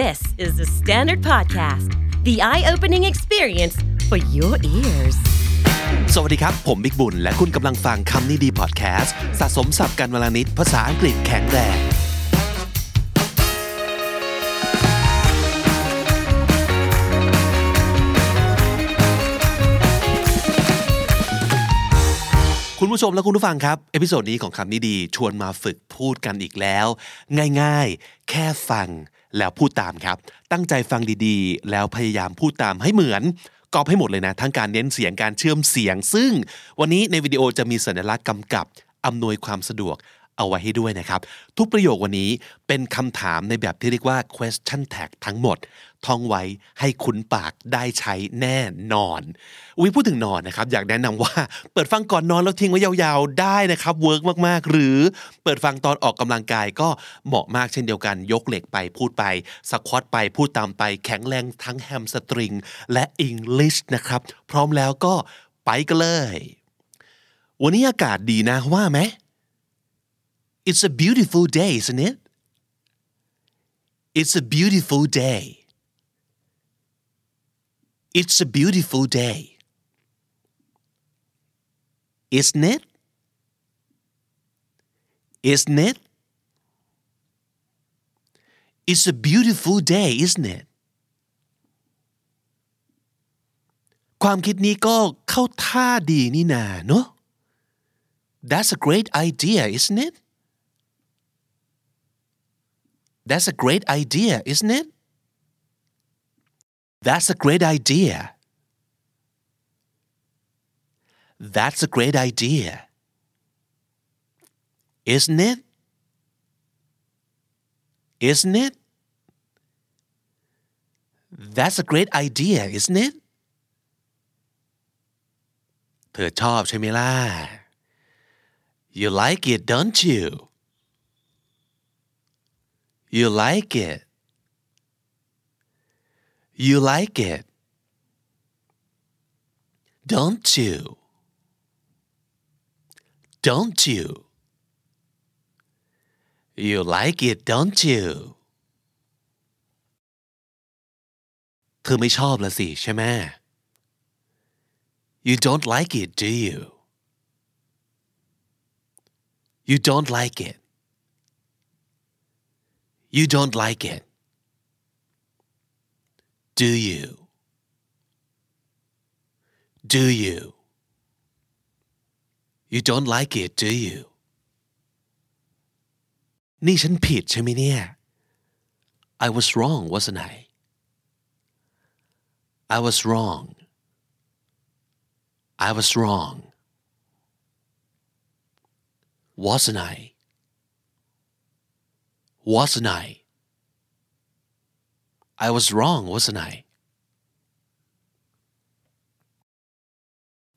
This is the Standard Podcast, the eye-opening experience for your ears. สวัสดีครับผมบิ๊กบุญและคุณกำลังฟังคำนี้ดีพอดแคสต์สะสมศัพท์กันวลานิดภาษาอังกฤษแข็งแรงคุณผู้ชมและคุณผู้ฟังครับเอพิโซดนี้ของคำนี้ดีชวนมาฝึกพูดกันอีกแล้วง่ายๆแค่ฟังแล้วพูดตามครับตั้งใจฟังดีๆแล้วพยายามพูดตามให้เหมือนกอบให้หมดเลยนะทั้งการเน้นเสียงการเชื่อมเสียงซึ่งวันนี้ในวิดีโอจะมีสัญลักษณ์กำกับอำนวยความสะดวกเอาไว้ให้ด้วยนะครับทุกประโยควันนี้เป็นคำถามในแบบที่เรียกว่า question tag ทั้งหมดท่องไว้ให้คุ้นปากได้ใช้แน่นอนพูดถึงนอนนะครับอยากแนะนำว่าเปิดฟังก่อนนอนแล้วทิ้งไว้ยาวๆได้นะครับเวิร์กมากๆหรือเปิดฟังตอนออกกำลังกายก็เหมาะมากเช่นเดียวกันยกเหล็กไปพูดไปสควอตไปพูดตามไปแข็งแรงทั้งแฮมสตริงและอังกฤษนะครับพร้อมแล้วก็ไปกันเลยวันนี้อากาศดีนะว่าไหมIt's a beautiful day, isn't it? It's a beautiful day. It's a beautiful day. Isn't it? Isn't it? It's a beautiful day, isn't it? ความคิดนี้ก็เข้าท่าดีนี่นาเนอะ That's a great idea, isn't it?That's a great idea, isn't it? That's a great idea. That's a great idea. Isn't it? Isn't it? That's a great idea, isn't it? เธอชอบใช่ไหมล่ะ You like it, don't you?You like it. You like it. Don't you? Don't you? You like it, don't you? เธอไม่ชอบละสิใช่ไหม You don't like it, do you? You don't like it.You don't like it. Do you? Do you? You don't like it, do you? นี่ฉันผิดใช่ไหมเนี่ย I was wrong, wasn't I? I was wrong. I was wrong. Wasn't I?Wasn't I? I was wrong, wasn't I?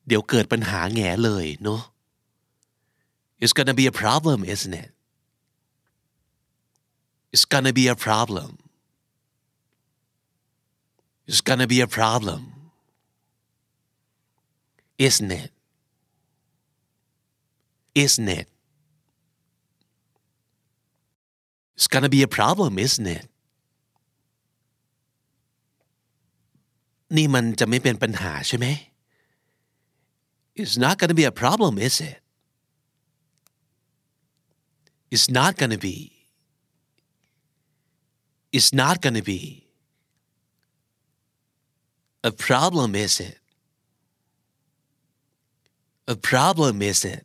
เดี๋ยวเกิดปัญหาแง่เลยเนอะ It's gonna be a problem, isn't it? It's gonna be a problem. It's gonna be a problem. Isn't it? Isn't it?It's gonna be a problem, isn't it? นี่มันจะไม่เป็นปัญหาใช่ไหม It's not gonna be a problem, is it? It's not gonna be. It's not gonna be. A problem, is it? A problem, is it?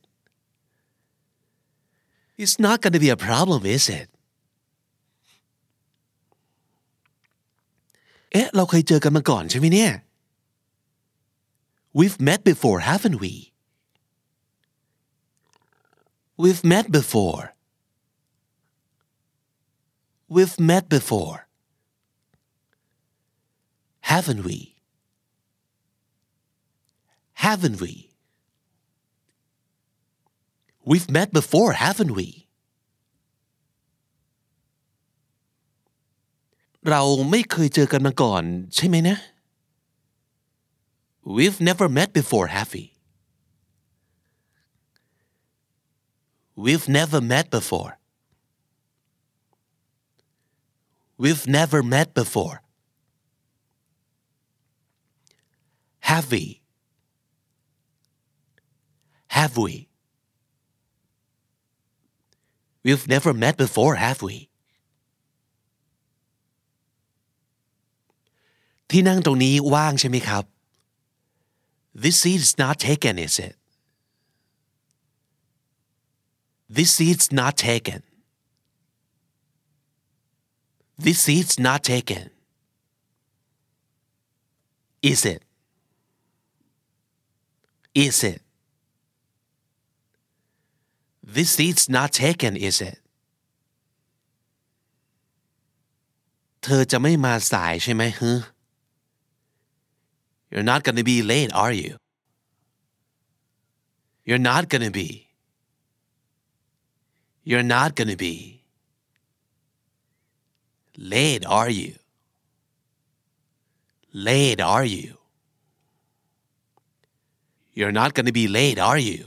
It's not gonna be a problem, is it?เอ๊ะเราเคยเจอกันมาก่อนใช่ไหมเนี่ย We've met before, haven't we? We've met before. We've met before. Haven't we? Haven't we? We've met before, haven't we?เราไม่เคยเจอกันมาก่อนใช่ไหมนะ We've never met before, have we? We've never met before. we've never met before. Have we? Have we? We've never met before, have we? ที่นั่งตรงนี้ว่างใช่ไหมครับ This seat is not taken, is it? This seat's not taken. This seat's not taken. Is it? Is it? This seat's not taken, is it? เธอจะไม่มาสายใช่ไหมฮะYou're not going to be late, are you? You're not going to be. You're not going to be. Late, are you? Late, are you? You're not going to be late, are you?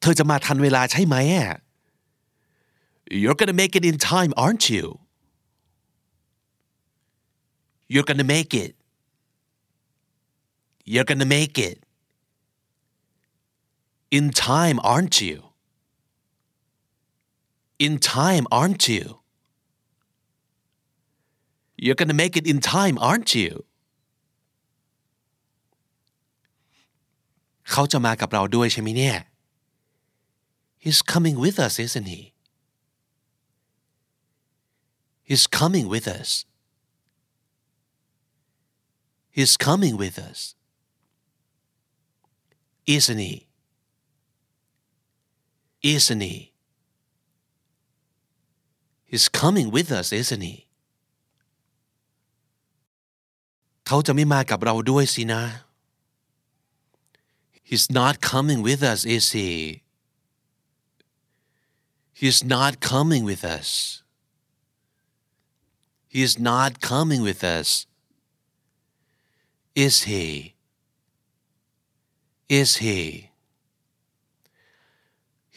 เธอจะมาทันเวลาใช่ไหม You're going to make it in time, aren't you?You're gonna make it. You're gonna make it. In time, aren't you? In time, aren't you? You're gonna make it in time, aren't you? เขาจะมากับเราด้วยใช่ไหมเนี่ย He's coming with us, isn't he? He's coming with us.He's coming with us, isn't he? Isn't he? He's coming with us, isn't he? เขาจะไม่มากับเราด้วยสินะ He's not coming with us, is he? He's not coming with us. He's not coming with us.Is he? Is he?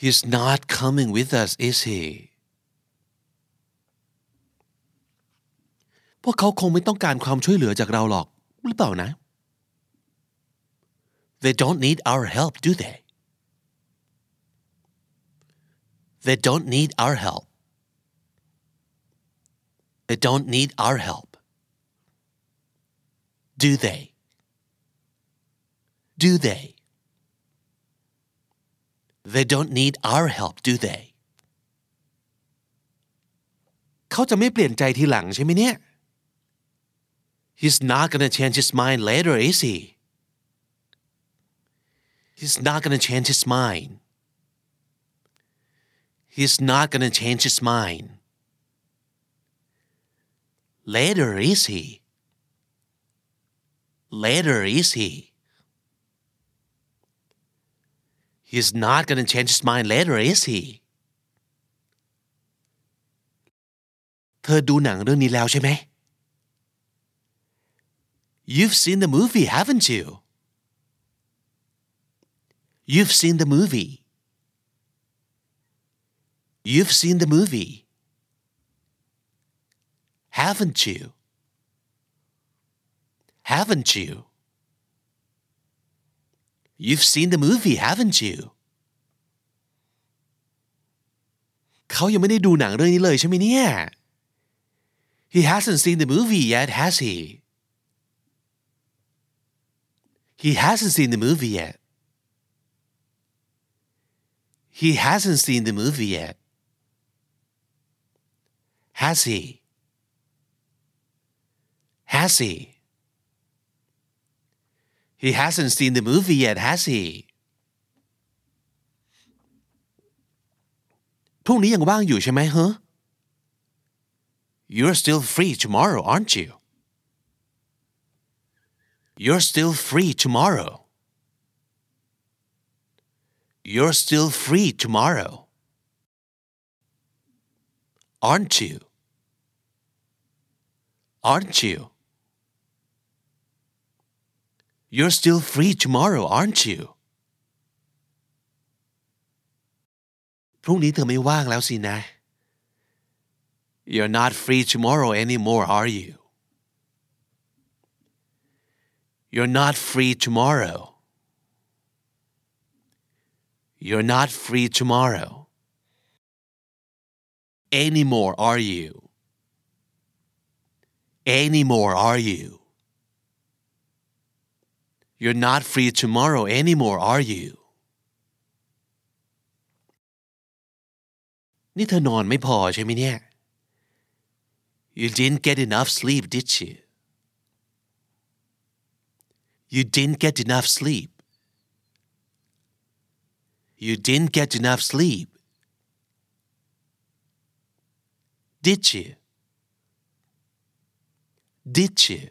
He's not coming with us, is he? พวกเขาคงไม่ต้องการความช่วยเหลือจากเราหรอกหรือเปล่านะ They don't need our help, do they? They don't need our help. They don't need our help.Do they? Do they? They don't need our help, do they? เขาจะไม่เปลี่ยนใจทีหลังใช่ไหมเนี่ย He's not gonna change his mind later, is he? He's not gonna change his mind. He's not gonna change his mind. Later, is he?Later, is he? He's not going to change his mind later, is he? เธอดูหนังเรื่องนี้แล้วใช่ไหม You've seen the movie, haven't you? You've seen the movie. You've seen the movie. Haven't you?Haven't you? You've seen the movie, haven't you? เขายังไม่ได้ดูหนังเรื่องนี้เลยใช่ไหมเนี่ย He hasn't seen the movie yet, has he? He hasn't seen the movie yet. He hasn't seen the movie yet. Has he? Has he?He hasn't seen the movie yet, has he? พรุ่งนี้ยังว่างอยู่ใช่ไหมฮะ You're still free tomorrow, aren't you? You're still free tomorrow. You're still free tomorrow. Aren't you? Aren't you?You're still free tomorrow, aren't you? พรุ่งนี้เธอไม่ว่างแล้วสินะ You're not free tomorrow anymore, are you? You're not free tomorrow. You're not free tomorrow. Anymore, are you? Anymore, are you? You're not free tomorrow anymore, are you? นี่เธอนอนไม่พอใช่ไหมเนี่ย You didn't get enough sleep, did you? You didn't get enough sleep. You didn't get enough sleep. Did you? Did you?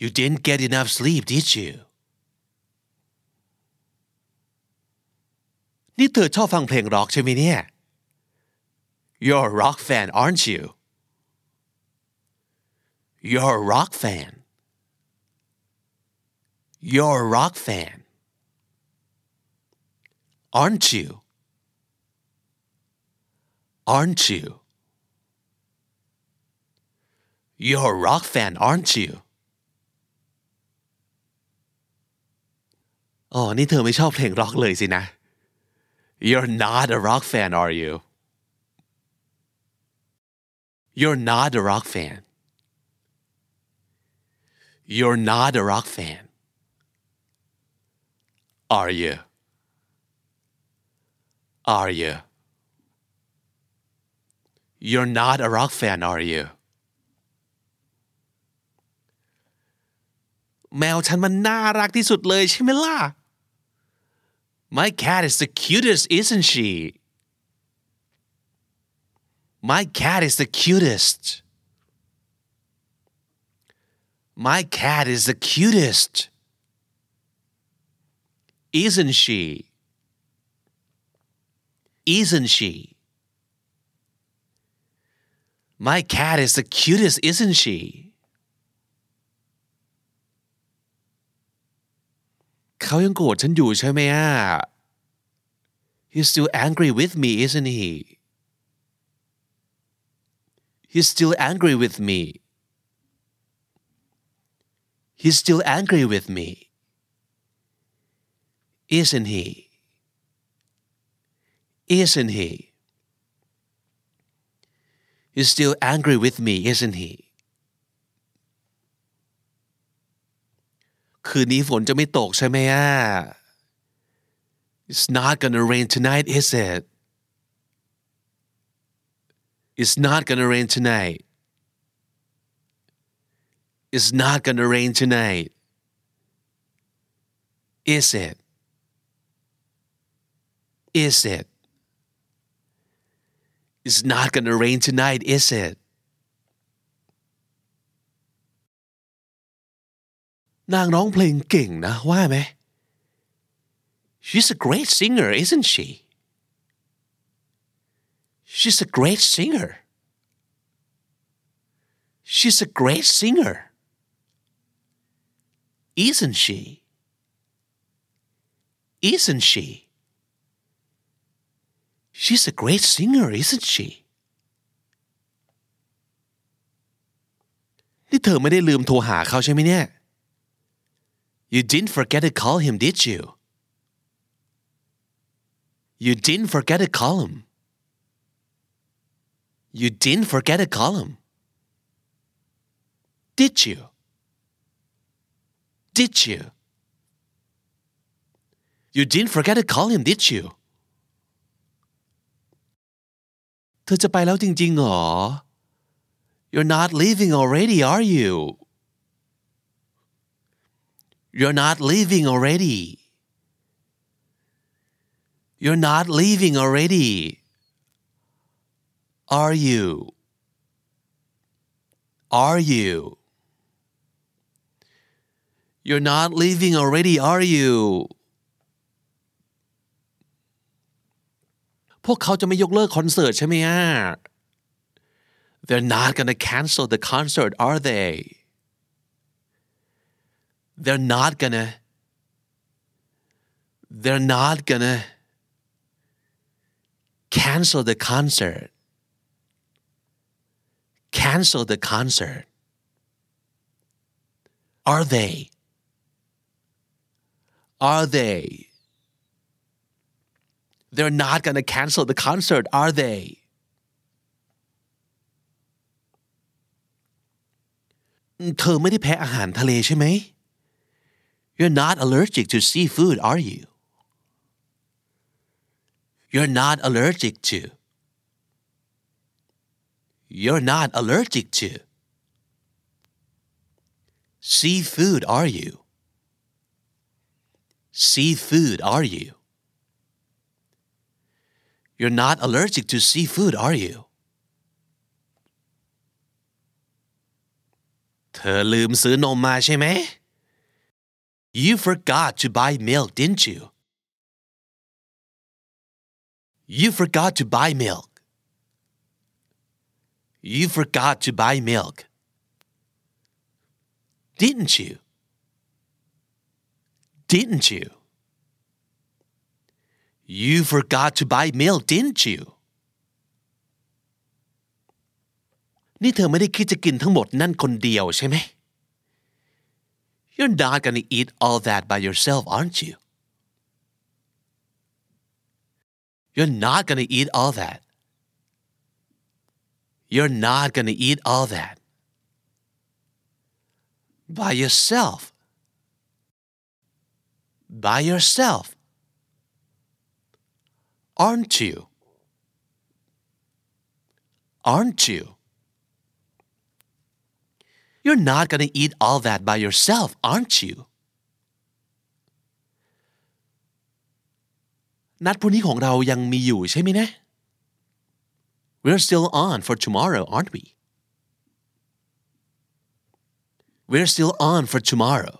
You didn't get enough sleep, did you? นี่เธอชอบฟังเพลงร็อกใช่ไหมเนี่ย You're a rock fan, aren't you? You're a rock fan. You're a rock fan. Aren't you? Aren't you? You're a rock fan, aren't you? อ๋อ นี่เธอไม่ชอบเพลงร็อกเลยสินะ You're not a rock fan, are you? You're not a rock fan. You're not a rock fan. Are you? Are you? You're not a rock fan, are you? แมวฉันมันน่ารักที่สุดเลยใช่ไหมล่ะMy cat is the cutest, isn't she? My cat is the cutest. My cat is the cutest. Isn't she? Isn't she? My cat is the cutest, isn't she? เขายังโกรธฉันอยู่ใช่ไหมอ่ะ He's still angry with me, isn't he? He's still angry with me. He's still angry with me. Isn't he? Isn't he? He's still angry with me, isn't he? คืนนี้ฝนจะไม่ตกใช่ไหมอ่ะ It's not gonna rain tonight, is it? It's not gonna rain tonight. It's not gonna rain tonight. Is it? Is it? It's not gonna rain tonight, is it?นางร้องเพลงเก่งนะว่าไหม She's a great singer, isn't she? She's a great singer. She's a great singer. Isn't she? Isn't she? She's a great singer, isn't she? นี่เธอไม่ได้ลืมโทรหาเขาใช่ไหมเนี่ย You didn't forget to call him, did you? You didn't forget to call him. You didn't forget to call him. Did you? Did you? You didn't forget to call him, did you? เธอจะไปแล้วจริงๆหรอ You're not leaving already, are you?You're not leaving already. You're not leaving already. Are you? Are you? You're not leaving already, are you? พวกเขาจะไม่ยกเลิกคอนเสิร์ตใช่ไหมอ่ะ They're not gonna cancel the concert, are they?They're not gonna. They're not gonna. Cancel the concert. Cancel the concert. Are they? Are they? They're not going to cancel the concert, are they? Youไม่ได้แพ้อาหารทะเลใช่ไหม You're not allergic to seafood, are you? You're not allergic to. You're not allergic to. Seafood, are you? Seafood, are you? You're not allergic to seafood, are you? เธอลืมซื้อนมมาใช่ไหม You forgot to buy milk, didn't you? You forgot to buy milk. You forgot to buy milk. Didn't you? Didn't you? You forgot to buy milk, didn't you? นี่เธอไม่ได้คิดจะกินทั้งหมดนั่นคนเดียวใช่ไหม You're not gonna eat all that by yourself, aren't you? You're not gonna eat all that. You're not gonna eat all that. By yourself. By yourself. Aren't you? Aren't you?You're not going to eat all that by yourself, aren't you? นัดพรุ่งนี้ของเรายังมีอยู่ใช่ไหมนะ We're still on for tomorrow, aren't we? We're still on for tomorrow.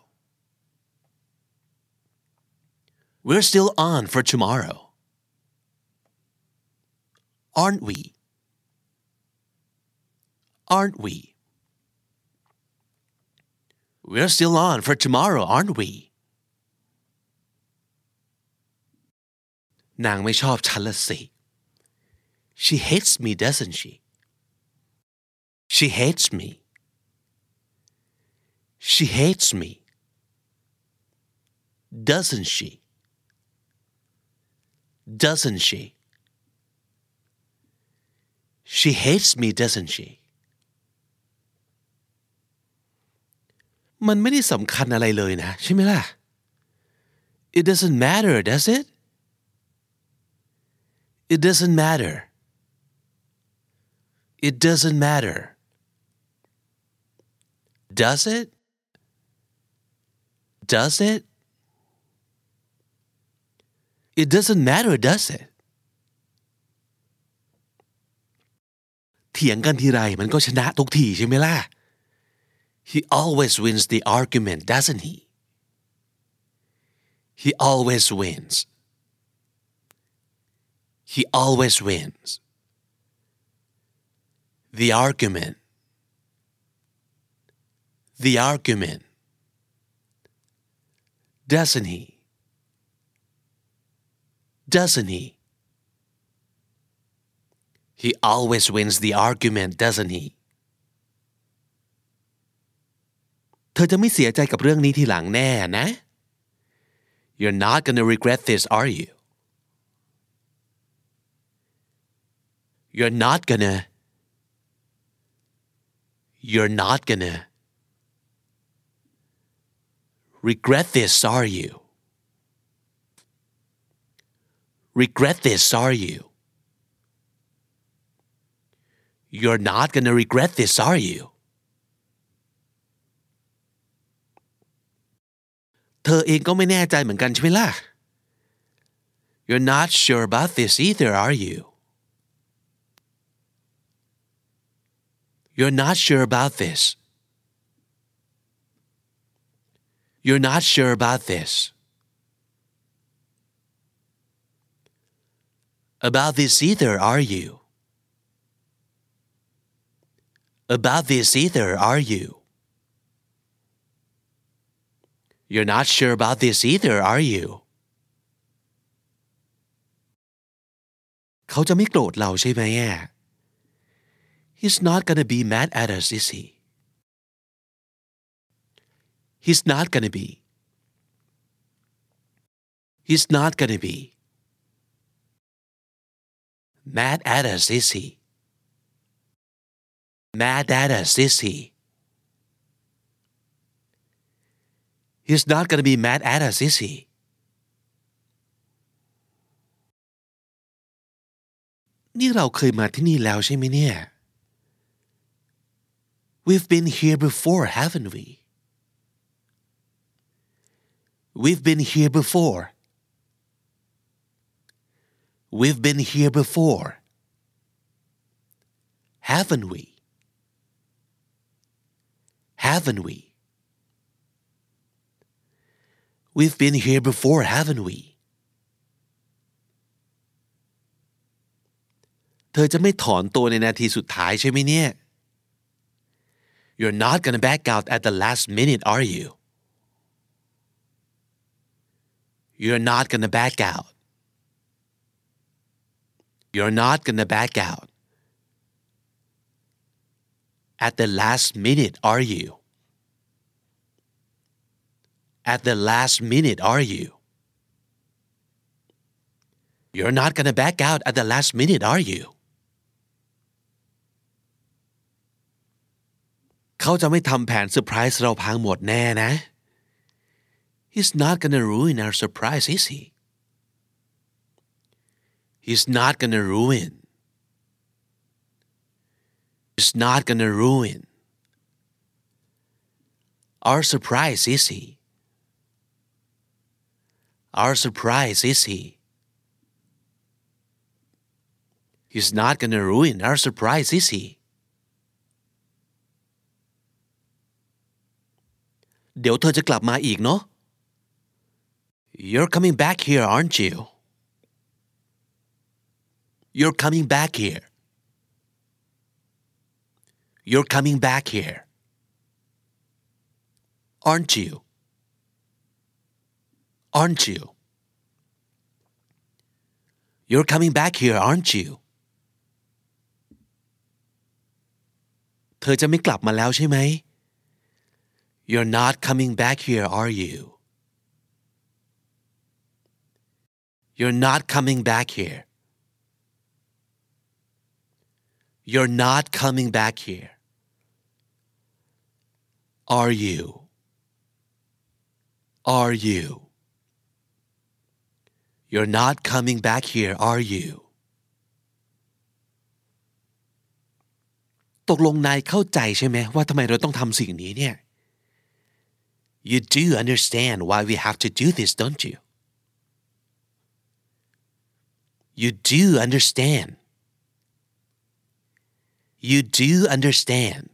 We're still on for tomorrow. Aren't we? Aren't we?We're still on for tomorrow, aren't we? นางไม่ชอบฉันละสิ She hates me, doesn't she? She hates me. She hates me. Doesn't she? Doesn't she? She hates me, doesn't she?มันไม่ได้สำคัญอะไรเลยนะใช่ไหมล่ะ It doesn't matter, does it? It doesn't matter. It doesn't matter. Does it? Does it? It doesn't matter, does it? เถียงกันทีไรมันก็ชนะทุกทีใช่ไหมล่ะHe always wins the argument, doesn't he? He always wins. He always wins. The argument. The argument. Doesn't he? Doesn't he? He always wins the argument, doesn't he?เธอจะไม่เสียใจกับเรื่องนี้ทีหลังแน่นะ You're not gonna regret this, are you? You're not gonna. You're not gonna. Regret this, are you? Regret this, are you? You're not gonna regret this, are you?เธอเองก็ไม่แน่ใจเหมือนกันใช่ไหมล่ะ You're not sure about this either, are you? You're not sure about this. You're not sure about this. About this either, are you? About this either, are you?You're not sure about this either, are you? ค เขาจะไม่โกรธเราใช่ไหมอ่ะ He's not gonna be mad at us, is he? He's not gonna be. He's not gonna be. Mad at us, is he? Mad at us, is he? He's not gonna be mad at us, is he? We've been here before, haven't we? We've been here before. We've been here before. Haven't we? Haven't we? We've been here before, haven't we? เธอจะไม่ถอนตัวในนาทีสุดท้ายใช่ไหมเนี่ย You're not gonna back out at the last minute, are you? You're not gonna back out. You're not gonna back out. At the last minute, are you?At the last minute, are you? You're not gonna back out at the last minute, are you? เขาจะไม่ทำแผนเซอร์ไพรส์เราพังหมดแน่นะ He's not gonna ruin our surprise, is he? He's not gonna ruin. He's not gonna ruin our surprise, is he?Our surprise, is he? He's not gonna ruin our surprise, is he? เดี๋ยวเธอจะกลับมาอีกเนาะ You're coming back here, aren't you? You're coming back here. You're coming back here. Aren't you?Aren't you? You're coming back here, aren't you? เธอจะไม่กลับมาแล้วใช่ไหม You're not coming back here, are you? You're not coming back here. You're not coming back here. Are you? Are you?You're not coming back here, are you? ตกลงนายเข้าใจใช่ไหมว่าทำไมเราต้องทำสิ่งนี้เนี่ย You do understand why we have to do this, don't you? You do understand. You do understand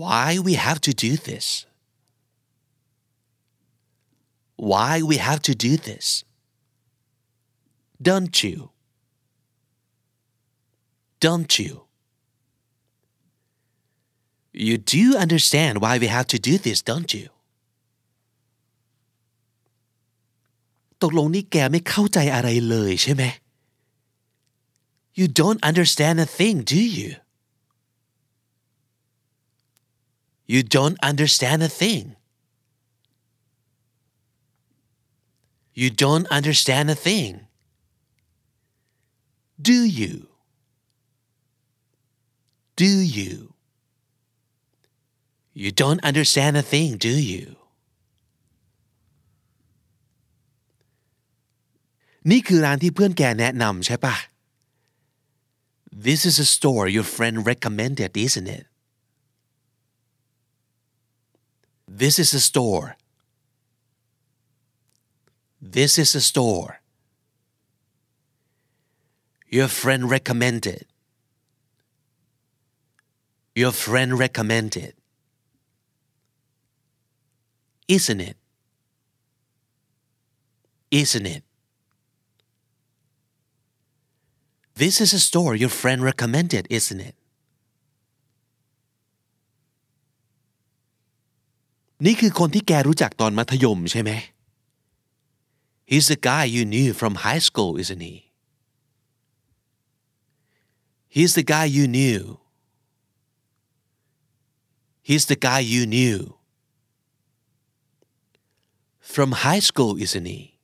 why we have to do this.Why we have to do this? Don't you? Don't you? You do understand why we have to do this, don't you? ตกลงนี่แกไม่เข้าใจอะไรเลยใช่ไหม You don't understand a thing, do you? You don't understand a thing.You don't understand a thing. Do you? Do you? You don't understand a thing, do you? นี่คือร้านที่เพื่อนแกแนะนำใช่ป่ะ This is a store your friend recommended, isn't it? This is a store.This is a store. Your friend recommended. Your friend recommended. Isn't it? Isn't it? This is a store your friend recommended, isn't it? นี่คือคนที่แกรู้จักตอนมัธยมใช่ไหม He's the guy you knew from high school, isn't he? He's the guy you knew. He's the guy you knew from high school, isn't he?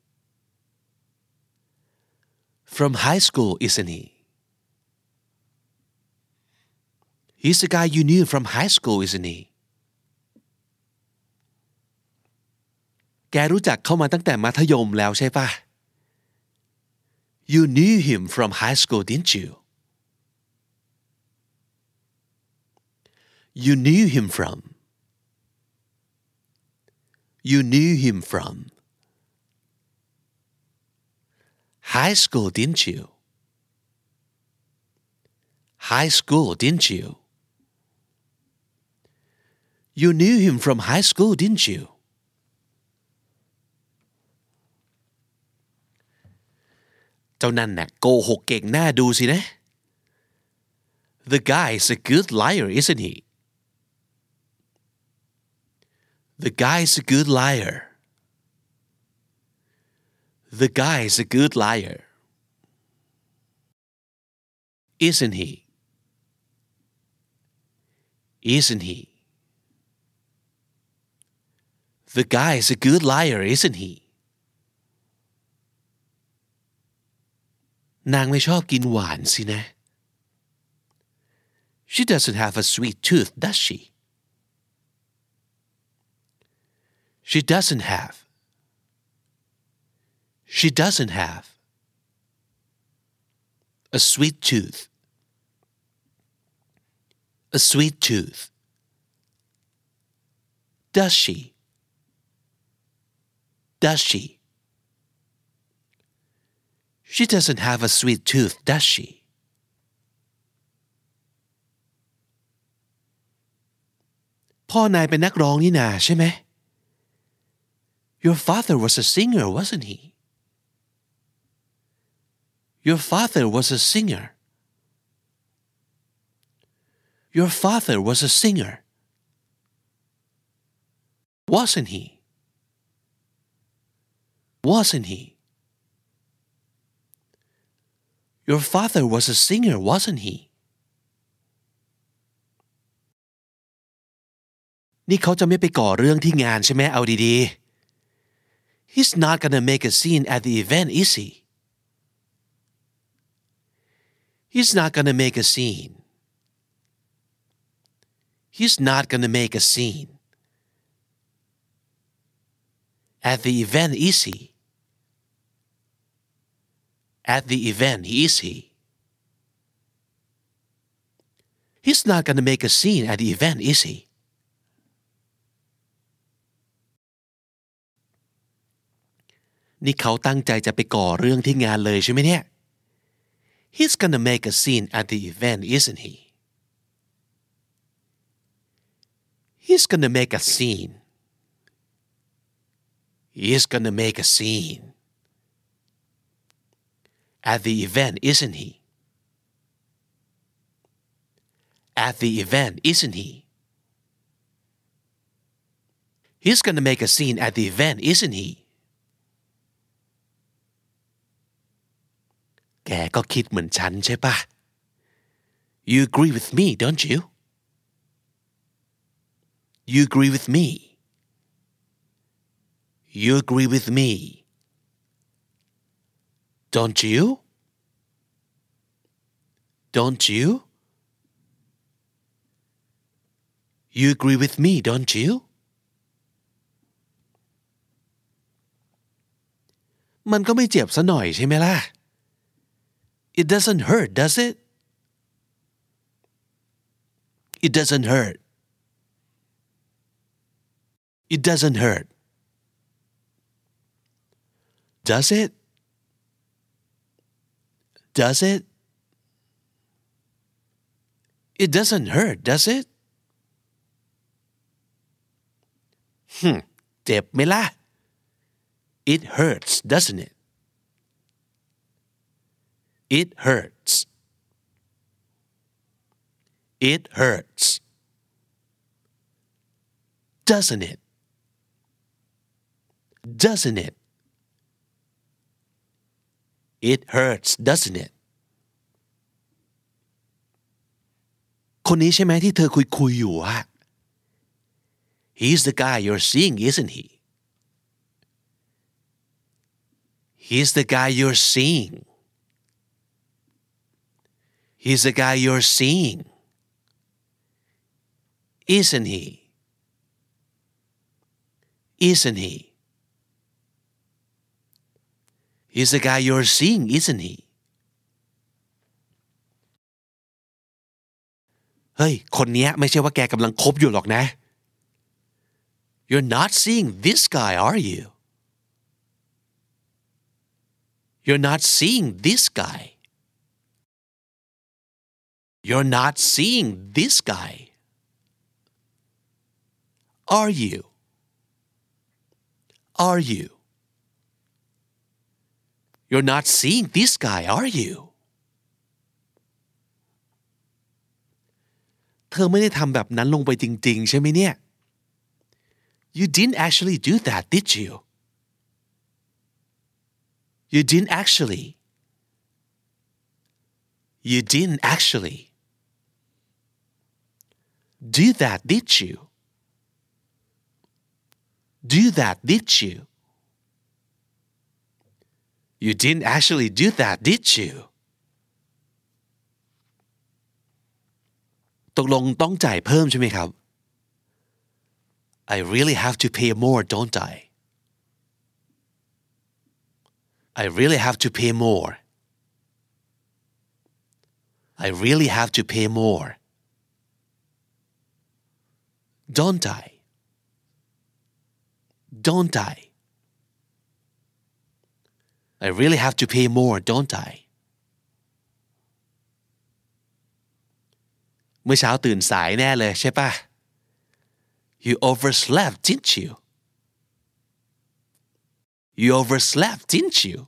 From high school, isn't he? He's the guy you knew from high school, isn't he? แกรู้จักเขามาตั้งแต่มัธยมแล้วใช่ป่ะ You knew him from high school, didn't you? You knew him from. You knew him from. High school, didn't you? High school, didn't you? You knew him from high school, didn't you?เจ้านั่นน่ะโกหกเก่งหน้าดูสินะ The guy is a good liar, isn't he? The guy is a good liar. The guy is a good liar. Isn't he? Isn't he? The guy is a good liar, isn't he?นางไม่ชอบกินหวานสินะ She doesn't have a sweet tooth, does she? She doesn't have. She doesn't have a sweet tooth. A sweet tooth. Does she? Does she?She doesn't have a sweet tooth, does she? Your father was a singer, wasn't he? Your father was a singer. Your father was a singer. Wasn't he? Wasn't he?Your father was a singer, wasn't he? นี่เขาจะไม่ไปก่อเรื่องที่งานใช่ไหมเอาดีๆ He's not gonna make a scene at the event, is he? He's not gonna make a scene. He's not gonna make a scene. At the event, is he?At the event, is he? He's not going to make a scene at the event, is he? นี่เขาตั้งใจจะไปก่อเรื่องที่งานเลยใช่ไหมเนี่ย He's going to make a scene at the event, isn't he? He's going to make a scene. He's going to make a scene.At the event, isn't he? At the event, isn't he? He's gonna make a scene at the event, isn't he? แกก็คิดเหมือนฉันใช่ป่ะ You agree with me, don't you? You agree with me. You agree with me.Don't you? Don't you? You agree with me, don't you? มันก็ไม่เจ็บซะหน่อยใช่ไหมล่ะ It doesn't hurt, does it? It doesn't hurt. It doesn't hurt. Does it?Does it? It doesn't hurt, does it? เจ็บไหมล่ะ It hurts, doesn't it? It hurts. It hurts. Doesn't it? Doesn't it? It hurts, doesn't it? คนนี้ใช่ไหมที่เธอคุยอยู่อะ He's the guy you're seeing, isn't he? He's the guy you're seeing. He's the guy you're seeing. Isn't he? Isn't he? He's the guy you're seeing, isn't he? เฮ้ยคนเนี้ยไม่ใช่ว่าแกกำลังคบอยู่หรอกนะ You're not seeing this guy, are you? You're not seeing this guy. You're not seeing this guy. Are you? Are you?You're not seeing this guy, are you? เธอไม่ได้ทำแบบนั้นลงไปจริงๆใช่ไหมเนี่ย You didn't actually do that, did you? You didn't actually. You didn't actually. Do that, did you? Do that, did you?You didn't actually do that, did you? ตกลงต้องจ่ายเพิ่มใช่ไหมครับ I really have to pay more, don't I? I really have to pay more. I really have to pay more. Don't I? Don't I?I really have to pay more, don't I? เมื่อเช้าตื่นสายแน่เลยใช่ป่ะ You overslept, didn't you? You overslept, didn't you?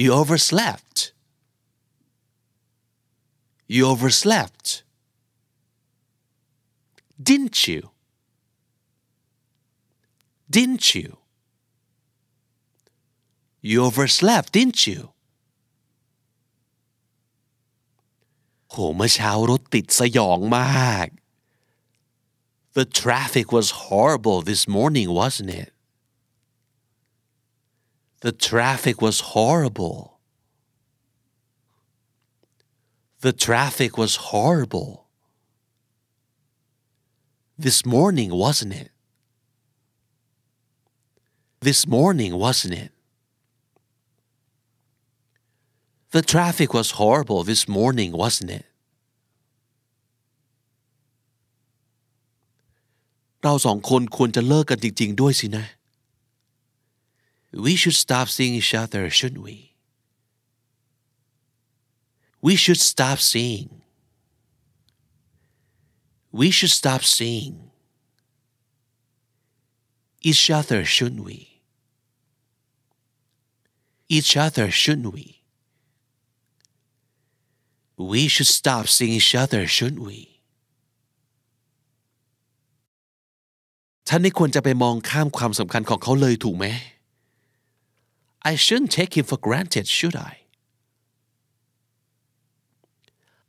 You overslept. You overslept. Didn't you? Didn't you?You overslept, didn't you? โหเมื่อเช้ารถติดสยองมาก The traffic was horrible this morning, wasn't it? The traffic was horrible. The traffic was horrible. This morning, wasn't it? This morning, wasn't it?The traffic was horrible this morning, wasn't it? เราสองคนควรจะเลิกกันจริงๆด้วยสินะ We should stop seeing each other, shouldn't we? We should stop seeing. We should stop seeing each other, shouldn't we? Each other, shouldn't we?We should stop seeing each other, shouldn't we? ฉันไม่ควรจะไปมองข้ามความสำคัญของเขาเลยถูกไหม I shouldn't take him for granted, should I?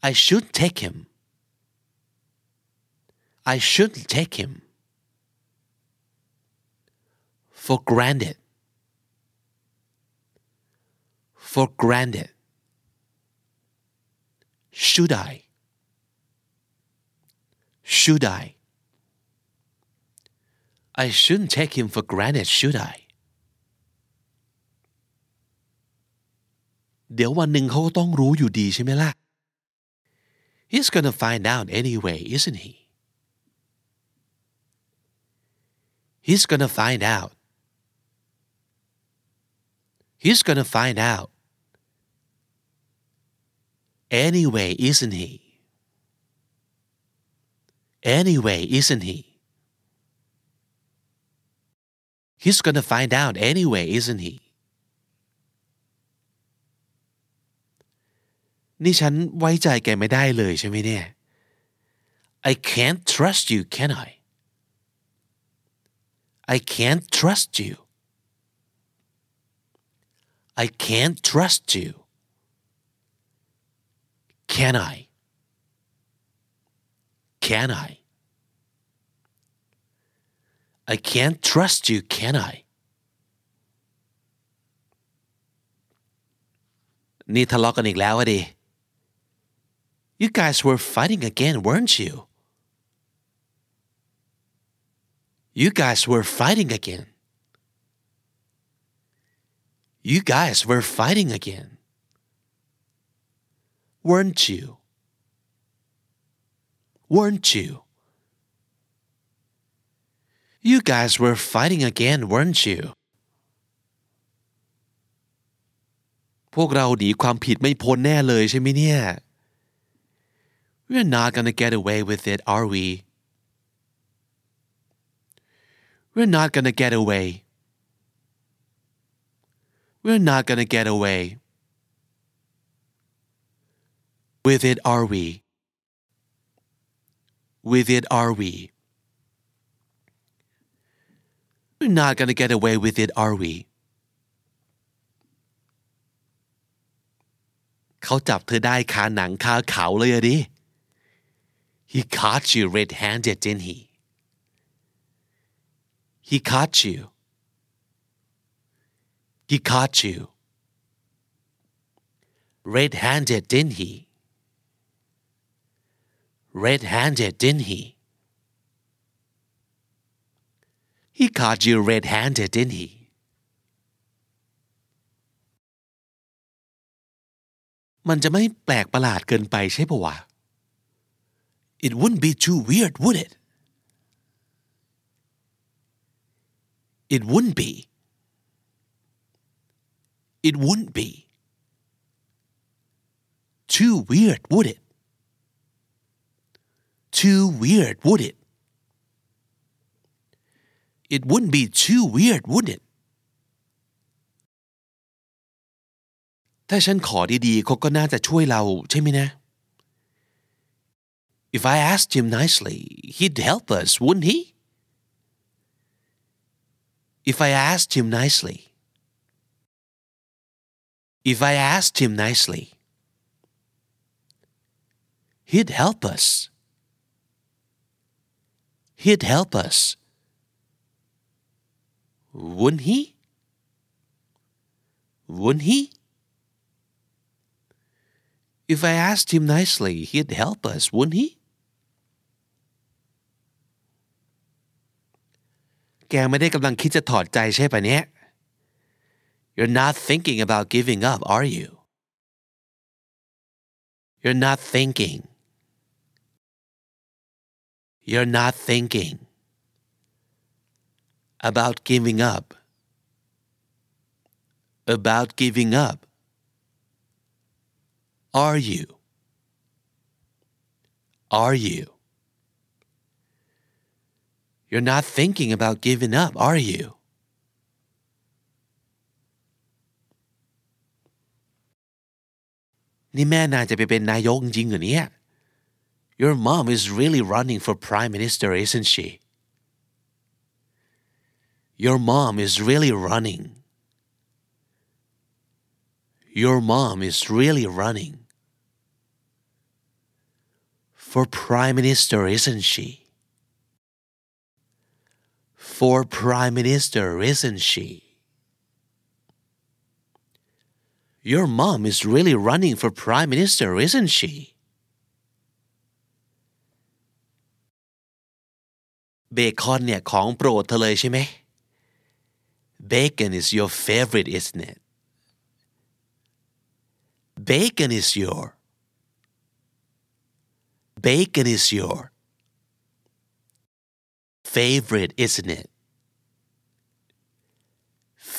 I shouldn't take him. I shouldn't take him. For granted. For granted.Should I? Should I? I shouldn't take him for granted, should I? เดี๋ยววันหนึ่งเขาก็ต้องรู้อยู่ดีใช่ไหมล่ะ He's gonna find out anyway, isn't he? He's gonna find out. He's gonna find out.Anyway, isn't he? Anyway, isn't he? He's gonna find out anyway, isn't he? นี่ฉันไว้ใจแกไม่ได้เลยใช่ไหมเนี่ย I can't trust you, can I? I can't trust you. I can't trust you. Can I? Can I? I can't trust you, can I? นี่ทะเลาะกันอีกแล้วอ่ะดิ You guys were fighting again, weren't you? You guys were fighting again. You guys were fighting again. Weren't you? Weren't you? You guys were fighting again, weren't you? พวกเราหนีความผิดไม่พ้นแน่เลยใช่ไหมเนี่ย We're not gonna get away with it, are we? We're not gonna get away. We're not gonna get away with it, are we? With it, are we? We're not gonna get away with it, are we?เขาจับเธอได้คาหนังคาเขาเลยอ่ะดิ He caught you red-handed, didn't he? He caught you. He caught you. Red-handed, didn't he? Red-handed, didn't he? He caught you red-handed, didn't he?มันจะไม่แปลกประหลาดเกินไปใช่ปะวะ It wouldn't be too weird, would it? It wouldn't be. It wouldn't be. Too weird, would it? Too weird, would it? It wouldn't be too weird, would it?ถ้าฉันขอดีๆเขาก็น่าจะช่วยเราใช่ไหมนะ If I asked him nicely, he'd help us, wouldn't he? If I asked him nicely. If I asked him nicely, he'd help us. He'd help us. Wouldn't he? Wouldn't he?If I asked him nicely, he'd help us, wouldn't he? แกไม่ได้กำลังคิดจะถอดใจใช่ป่ะเนี่ย You're not thinking about giving up, are you? You're not thinking. You're not thinking about giving up. About giving up.Are you? Are you? You're not thinking about giving up, are you? นี่แม่นายจะไปเป็นนายกจริงเหรอเนี่ย Your mom is really running for prime minister, isn't she? Your mom is really running. Your mom is really running.For Prime Minister, isn't she? For Prime Minister, isn't she? Your mom is really running for Prime Minister, isn't she? เบคอนเนี่ยของโปรดเธอเลยใช่ไหม Bacon is your favorite, isn't it? Bacon is yourBacon is your favorite, isn't it?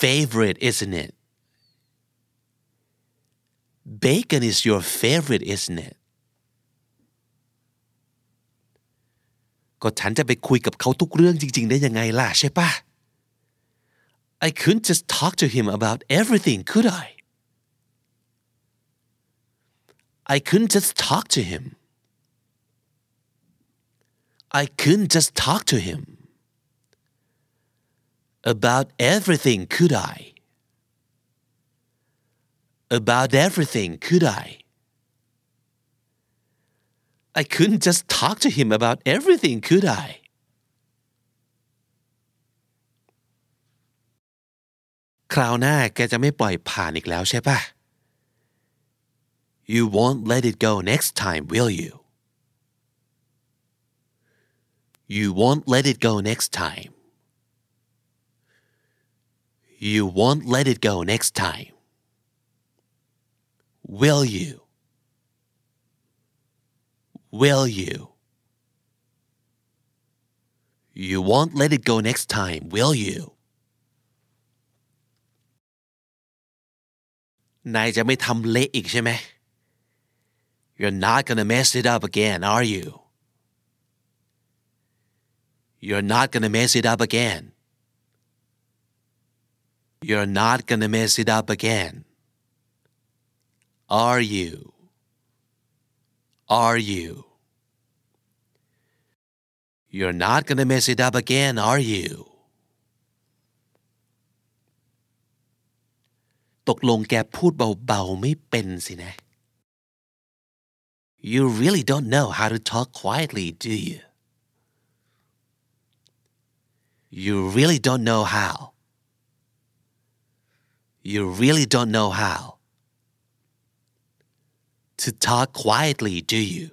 Favorite, isn't it? Bacon is your favorite, isn't it? ก็ฉันจะไปคุยกับเขาทุกเรื่องจริงๆได้ยังไงล่ะใช่ป่ะ I couldn't just talk to him about everything, could I? I couldn't just talk to him.I couldn't just talk to him about everything, could I? about everything, could I? I couldn't just talk to him about everything, could I? Crown หน้าแกจะไม่ปล่อยผ่านอีกแล้วใช่ป่ะ You won't let it go next time, will you? You won't let it go next time. You won't let it go next time. Will you? Will you? You won't let it go next time, will you?นายจะไม่ทำเละอีกใช่ไหม You're not gonna mess it up again, are you? You're not gonna mess it up again. You're not gonna mess it up again. Are you? Are you? You're not gonna mess it up again, are you?ตกลงแกพูดเบาๆไม่เป็นสินะ You really don't know how to talk quietly, do you? You really don't know how. You really don't know how to talk quietly, do you?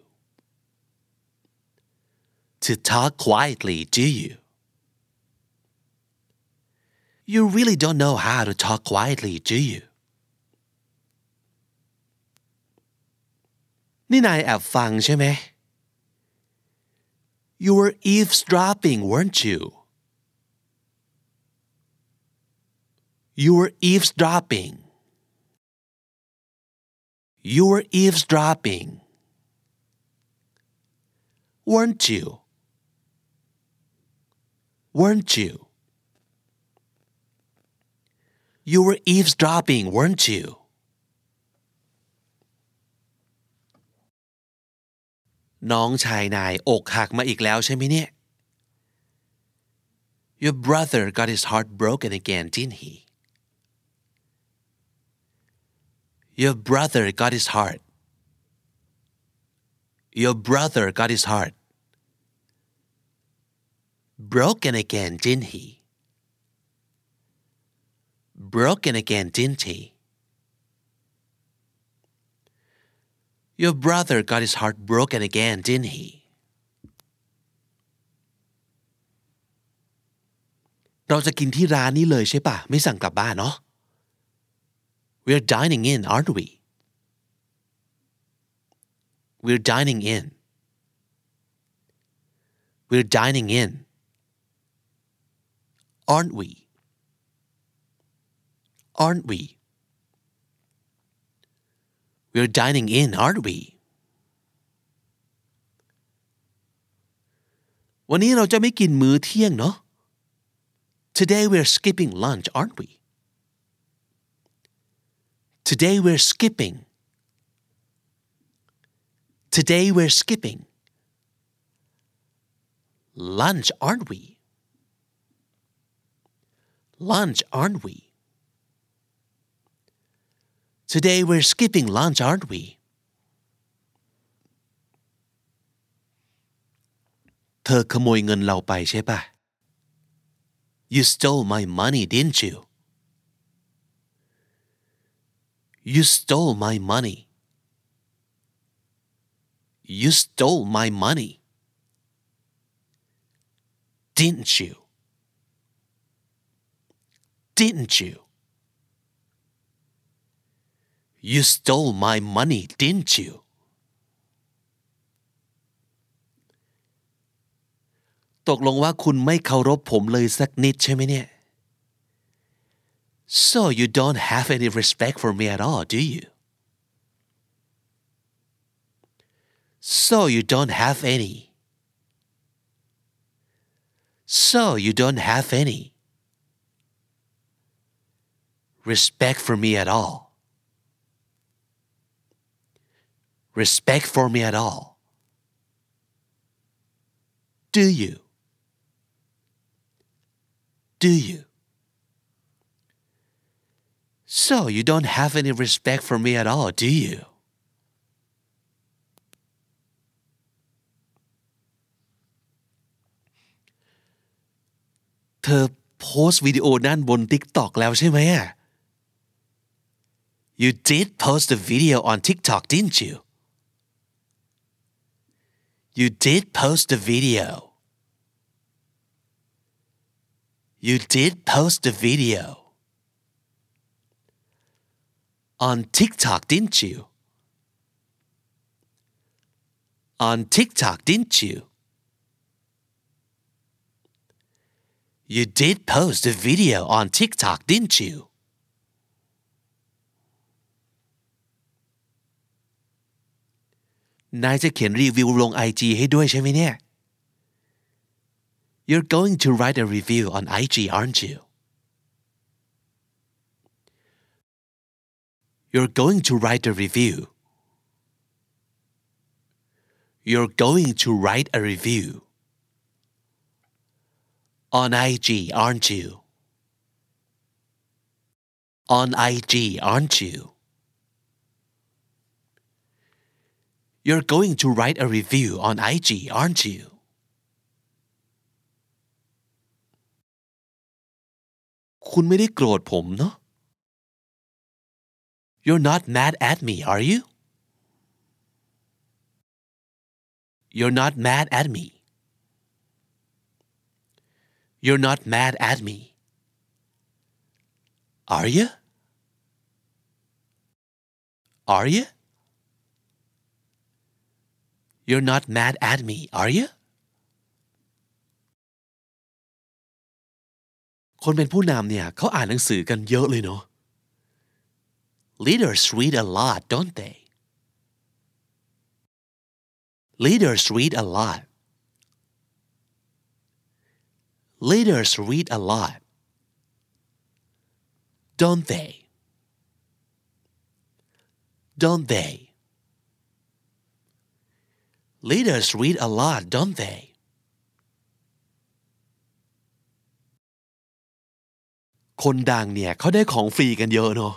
To talk quietly, do you?You really don't know how to talk quietly, do you? นี่นายแอบฟังใช่ไหม You were eavesdropping, weren't you? You were eavesdropping. You were eavesdropping. Weren't you? Weren't you?You were eavesdropping, weren't you? น้องชายนายอกหักมาอีกแล้วใช่ไหมเนี่ย Your brother got his heart broken again, didn't he? Your brother got his heart. Your brother got his heart. Broken again, didn't he?Broken again, didn't he? Your brother got his heart broken again, didn't he? เราจะกินที่ร้านนี้เลยใช่ป่ะไม่สั่งกลับบ้านเนาะ We're dining in, aren't we? We're dining in. We're dining in. Aren't we?Aren't we? We're dining in, aren't we? วันนี้เราจะไม่กินมื้อเที่ยงเนาะ Today we're skipping lunch, aren't we? Today we're skipping. Today we're skipping. Lunch, aren't we? Lunch, aren't we?Today we're skipping lunch, aren't we? เธอขโมยเงินเราไปใช่ป่ะ You stole my money, didn't you? You stole my money. You stole my money. Didn't you? Didn't you?You stole my money, didn't you? ตกลงว่าคุณไม่เคารพผมเลยสักนิดใช่ไหมเนี่ย So you don't have any respect for me at all, do you? So you don't have any. So you don't have any respect for me at all.Respect for me at all. Do you? Do you? So you don't have any respect for me at all, do you? You post video nan on TikTok now, right? You did post the video on TikTok, didn't you? You did post the video. You did post the video on TikTok, didn't you? On TikTok, didn't you? You did post the video on TikTok, didn't you? Naiจะเขียนรีวิวลง IG ให้ด้วยใช่ไหมเนี่ย You're going to write a review on IG, aren't you? You're going to write a review. You're going to write a review on IG, aren't you? On IG, aren't you?You're going to write a review on IG, aren't you? Kunไม่ได้โกรธผมเนอะ You're not mad at me, are you? You're not mad at me. You're not mad at me. Are you? Are you?You're not mad at me, are you? คนเป็นผู้นำเนี่ยเขาอ่านหนังสือกันเยอะเลยเนาะ Leaders read a lot, don't they? Leaders read a lot. Leaders read a lot, don't they? Don't they?Leaders read a lot, don't they? คนดังเนี่ยเขาได้ของฟรีกันเยอะเนอะ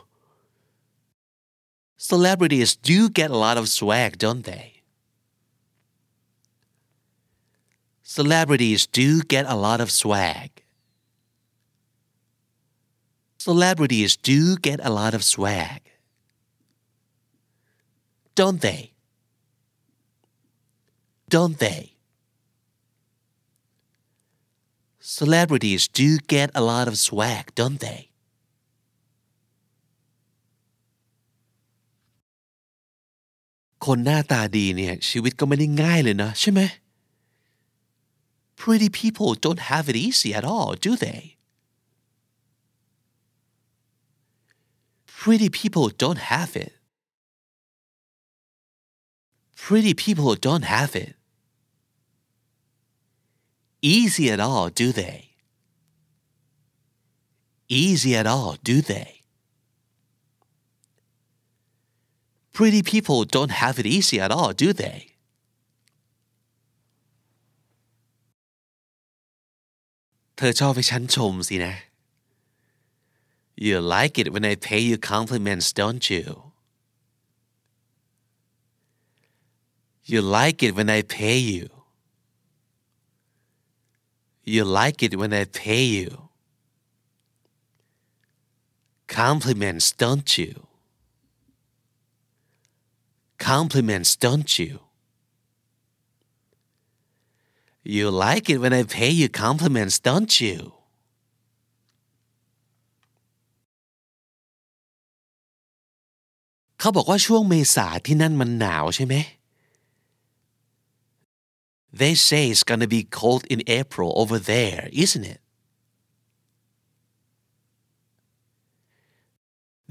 Celebrities do get a lot of swag, don't they? Celebrities do get a lot of swag. Celebrities do get a lot of swag, don't they?Don't they? Celebrities do get a lot of swag, don't they? คนหน้าตาดีเนี่ยชีวิตก็ไม่ได้ง่ายเลยนะใช่ไหม Pretty people don't have it easy at all, do they? Pretty people don't have it. Pretty people don't have it.Easy at all, do they? Easy at all, do they? Pretty people don't have it easy at all, do they? เธอชอบให้ฉันชมสินะ You like it when I pay you compliments, don't you? You like it when I pay you.You like it when I pay you. Compliments, don't you? Compliments, don't you? You like it when I pay you compliments, don't you? เขาบอกว่าช่วงเมษาที่นั่นมันหนาวใช่ไหมThey say it's gonna be cold in April over there, isn't it?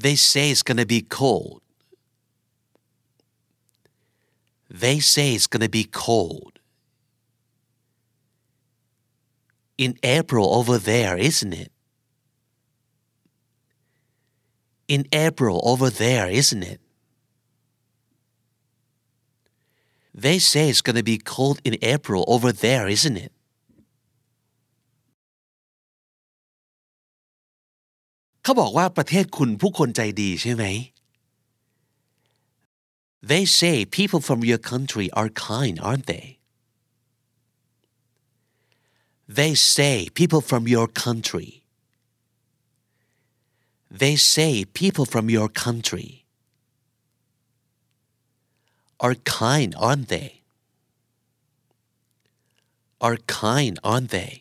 They say it's gonna be cold. They say it's gonna be cold in April over there, isn't it? In April over there, isn't it?They say it's gonna be cold in April over there, isn't it? เขาบอกว่าประเทศคุณผู้คนใจดีใช่ไหม They say people from your country are kind, aren't they? They say people from your country. They say people from your country are kind, aren't they? Are kind, aren't they?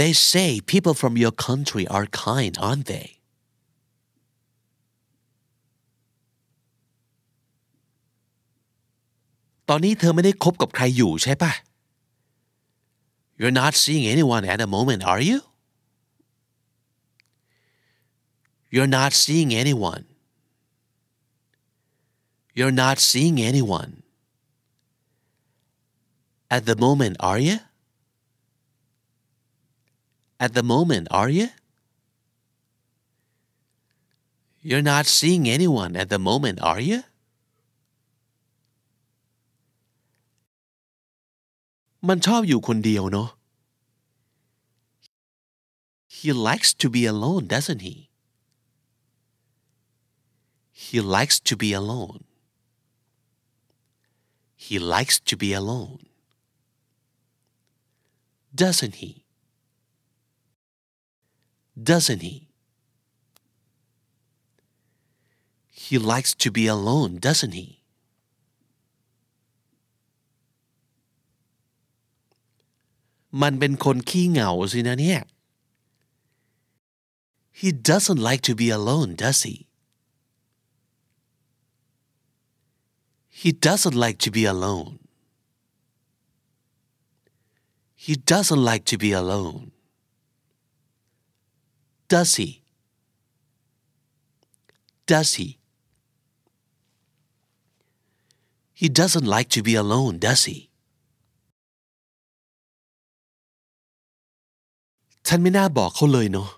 They say people from your country are kind, aren't they? ตอนนี้เธอไม่ได้คบกับใครอยู่ใช่ป่ะ You're not seeing anyone at the moment, are you? You're not seeing anyone. You're not seeing anyone. At the moment, are you?At the moment, are you? You're not seeing anyone at the moment, are you? มันชอบอยู่คนเดียวเนอะ He likes to be alone, doesn't he? He likes to be alone. He likes to be alone. Doesn't he?Doesn't he? He likes to be alone, doesn't he? มันเป็นคนขี้เหงาสินะเนี่ย He doesn't like to be alone, does he? He doesn't like to be alone. He doesn't like to be alone.Does he? Does he? He doesn't like to be alone, does he? ฉันไม่น่าบอกเขาเลยเนอะ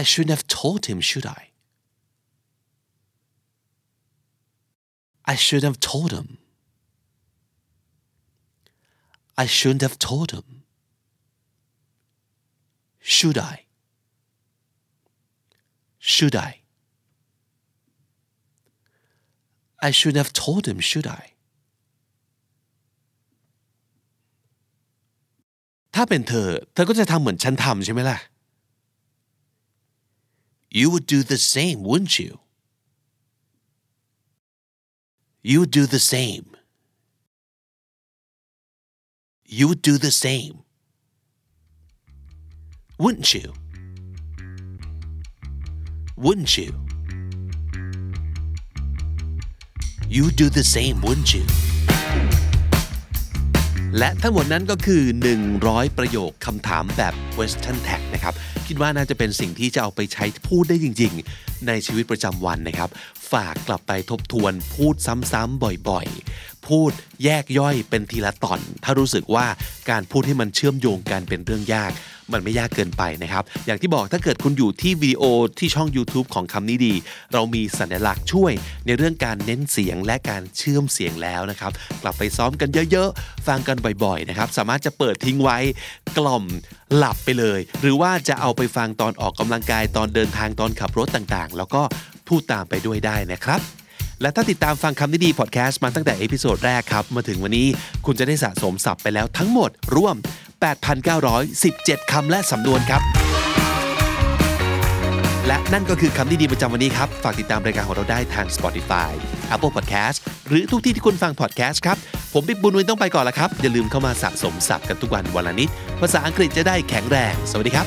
I shouldn't have told him, should I? I shouldn't have told him. I shouldn't have told him.Should I? Should I? I should have told him, should I? ถ้าเป็นเธอเธอก็จะทำเหมือนฉันทำใช่ไหมล่ะ You would do the same, wouldn't you? You would do the same. You would do the same.Wouldn't you? Wouldn't you? You do the same, wouldn't you? และทั้งหมดนั้นก็คือ100ประโยคคำถามแบบ question tag นะครับคิดว่าน่าจะเป็นสิ่งที่จะเอาไปใช้พูดได้จริงๆในชีวิตประจำวันนะครับฝากกลับไปทบทวนพูดซ้ำๆบ่อยๆพูดแยกย่อยเป็นทีละตอนถ้ารู้สึกว่าการพูดให้มันเชื่อมโยงกันเป็นเรื่องยากมันไม่ยากเกินไปนะครับอย่างที่บอกถ้าเกิดคุณอยู่ที่วิดีโอที่ช่อง YouTube ของคำนี้ดีเรามีสัญลักษณ์ช่วยในเรื่องการเน้นเสียงและการเชื่อมเสียงแล้วนะครับกลับไปซ้อมกันเยอะๆฟังกันบ่อยๆนะครับสามารถจะเปิดทิ้งไว้กล่อมหลับไปเลยหรือว่าจะเอาไปฟังตอนออกกำลังกายตอนเดินทางตอนขับรถต่างๆแล้วก็พูดตามไปด้วยได้นะครับและถ้าติดตามฟังคำนี้ดีพอดแคสต์มาตั้งแต่เอพิโซดแรกครับมาถึงวันนี้คุณจะได้สะสมศัพท์ไปแล้วทั้งหมดรวม8,917 คำและสำนวนครับและนั่นก็คือคำนี้ดีประจำวันนี้ครับฝากติดตามรายการของเราได้ทาง Spotify Apple Podcast หรือทุกที่ที่คุณฟัง podcast ครับผมบิ๊กบุญวินต้องไปก่อนแล้วครับอย่าลืมเข้ามาสะสมศัพท์กันทุกวันวันละนิดภาษาอังกฤษจะได้แข็งแรงสวัสดีครับ